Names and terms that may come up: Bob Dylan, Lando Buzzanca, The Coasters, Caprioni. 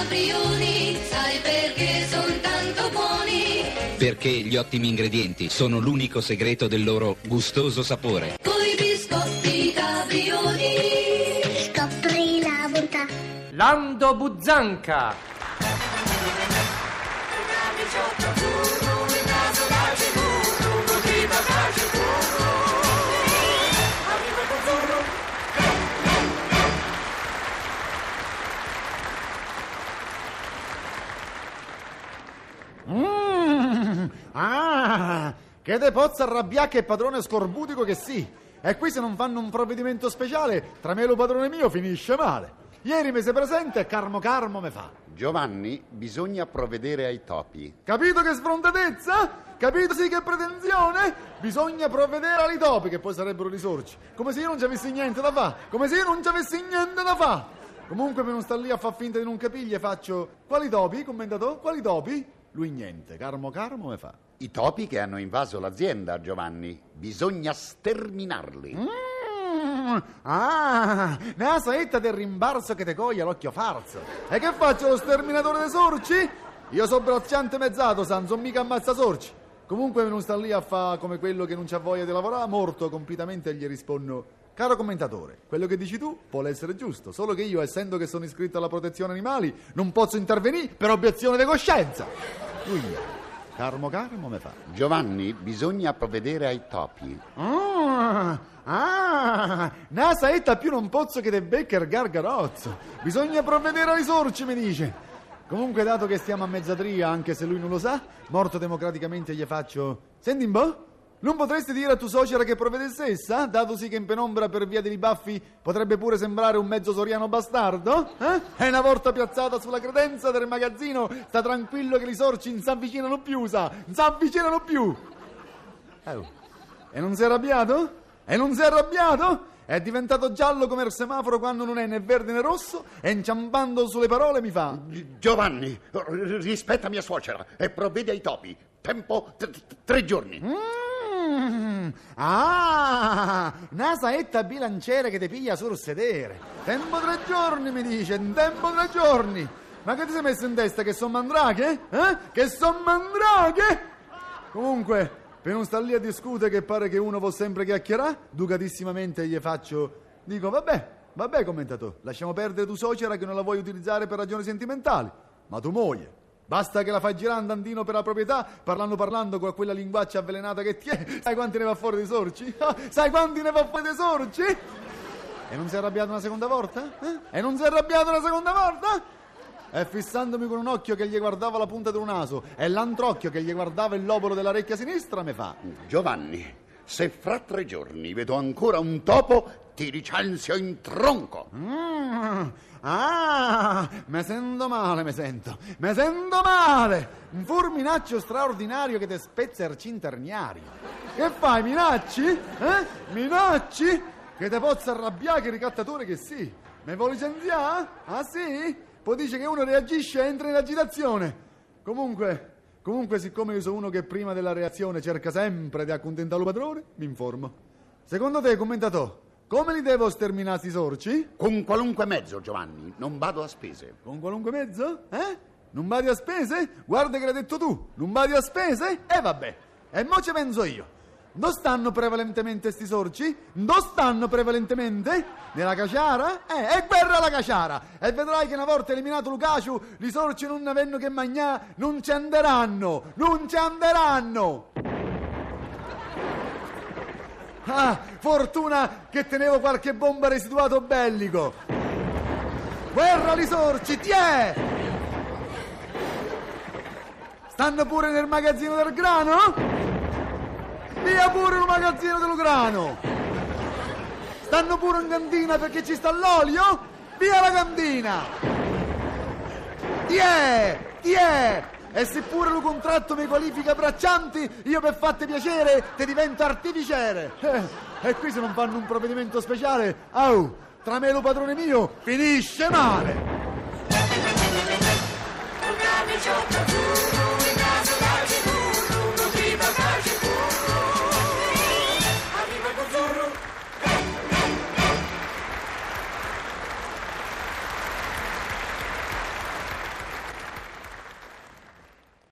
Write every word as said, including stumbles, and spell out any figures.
Caprioni, sai perché sono tanto buoni? Perché gli ottimi ingredienti sono l'unico segreto del loro gustoso sapore. Coi biscotti Caprioni scopri la bontà. Lando Buzzanca. Mmm, ah, che de pozza arrabbiacca e padrone scorbutico che sì. E qui se non fanno un provvedimento speciale, tra me e lo padrone mio finisce male. Ieri mi si presenta e carmo carmo me fa: Giovanni, bisogna provvedere ai topi. Capito che sfrontatezza? Capito sì che pretensione? Bisogna provvedere ai topi, che poi sarebbero risorci. Come se io non ci avessi niente da fa. Come se io non ci avessi niente da fa. Comunque per non star lì a far finta di non capirgli faccio: quali topi, commentatore? Quali topi? Lui niente, carmo carmo me fa: i topi che hanno invaso l'azienda, Giovanni, bisogna sterminarli. Mm, ah, una saetta del rimbarzo che te coglie l'occhio farzo. E che faccio, lo sterminatore dei sorci? Io so bracciante mezzato, san, son mica ammazza sorci. Comunque non sta lì a fa come quello che non c'ha voglia di lavorare, morto completamente, e gli rispondo: caro commentatore, quello che dici tu può essere giusto, solo che io, essendo che sono iscritto alla protezione animali, non posso intervenire per obiezione di coscienza. Lui, carmo carmo me fa: Giovanni, bisogna provvedere ai topi. Ah, ah, una saetta più non posso che te becca il gargarozzo. Bisogna provvedere ai sorci, mi dice. Comunque, dato che stiamo a mezzadria, anche se lui non lo sa, morto democraticamente gli faccio: senti un po'? Non potresti dire a tua suocera che provvede stessa? Dato sì che in penombra, per via dei baffi, potrebbe pure sembrare un mezzo soriano bastardo? Eh? E una volta piazzata sulla credenza del magazzino, sta tranquillo che i sorci non s'avvicinano più, sa? Non s'avvicinano più! Oh. E non si è arrabbiato? E non si è arrabbiato? È diventato giallo come il semaforo quando non è né verde né rosso, e inciampando sulle parole mi fa: Giovanni, rispetta mia suocera e provvede ai topi. Tempo t- t- tre giorni. Mm. Ah, una saetta bilanciera che ti piglia sul sedere. Tempo tre giorni, mi dice, tempo tre giorni. Ma che ti sei messo in testa, che son mandrache? Eh? Che son mandrache? Comunque, per non star lì a discutere, che pare che uno può sempre chiacchierare, ducatissimamente gli faccio: dico, vabbè, vabbè commentatore, lasciamo perdere tu suocera che non la vuoi utilizzare per ragioni sentimentali, ma tu moglie, basta che la fai girare andandino per la proprietà, parlando parlando con quella linguaccia avvelenata che ti è. Sai quanti ne va fuori dei sorci? Sai quanti ne va fuori dei sorci? E non si è arrabbiato una seconda volta? Eh? E non si è arrabbiato una seconda volta? E fissandomi con un occhio che gli guardava la punta del naso e l'altro occhio che gli guardava il lobolo dell'orecchia sinistra, me fa: Giovanni, se fra tre giorni vedo ancora un topo, ti licenzio in tronco. Mm, ah, me sento male, me sento, me sento male. Un fulminaccio straordinario che te spezza il cinterniario. Che fai, minacci? Eh? Minacci? Che te pozza arrabbiare, che ricattatore che sì. Me vuoi licenziare? Ah sì? Poi dice che uno reagisce e entra in agitazione. Comunque, comunque siccome io sono uno che prima della reazione cerca sempre di accontentare il padrone, mi informo. Secondo te, commentatore, come li devo sterminare i sorci? Con qualunque mezzo, Giovanni, non vado a spese. Con qualunque mezzo? Eh? Non vado a spese? Guarda che l'hai detto tu, non vado a spese? E eh, vabbè, e mo ci penso io. Dove stanno prevalentemente sti sorci? Dove stanno prevalentemente? Nella caciara? Eh, e guerra alla caciara! E vedrai che una volta eliminato Lucaciu, i sorci non avendo che magnà, non ci anderanno, non ci anderanno! Ah, fortuna che tenevo qualche bomba residuato bellico. Guerra agli sorci, tiè! Stanno pure nel magazzino del grano? Via pure il magazzino del grano! Stanno pure in cantina perché ci sta l'olio? Via la cantina! Tiè! Tiè! E se pure lo contratto mi qualifica braccianti, io per fatte piacere te divento artificiere. Eh, e qui se non fanno un provvedimento speciale, au, tra me e lo padrone mio finisce male.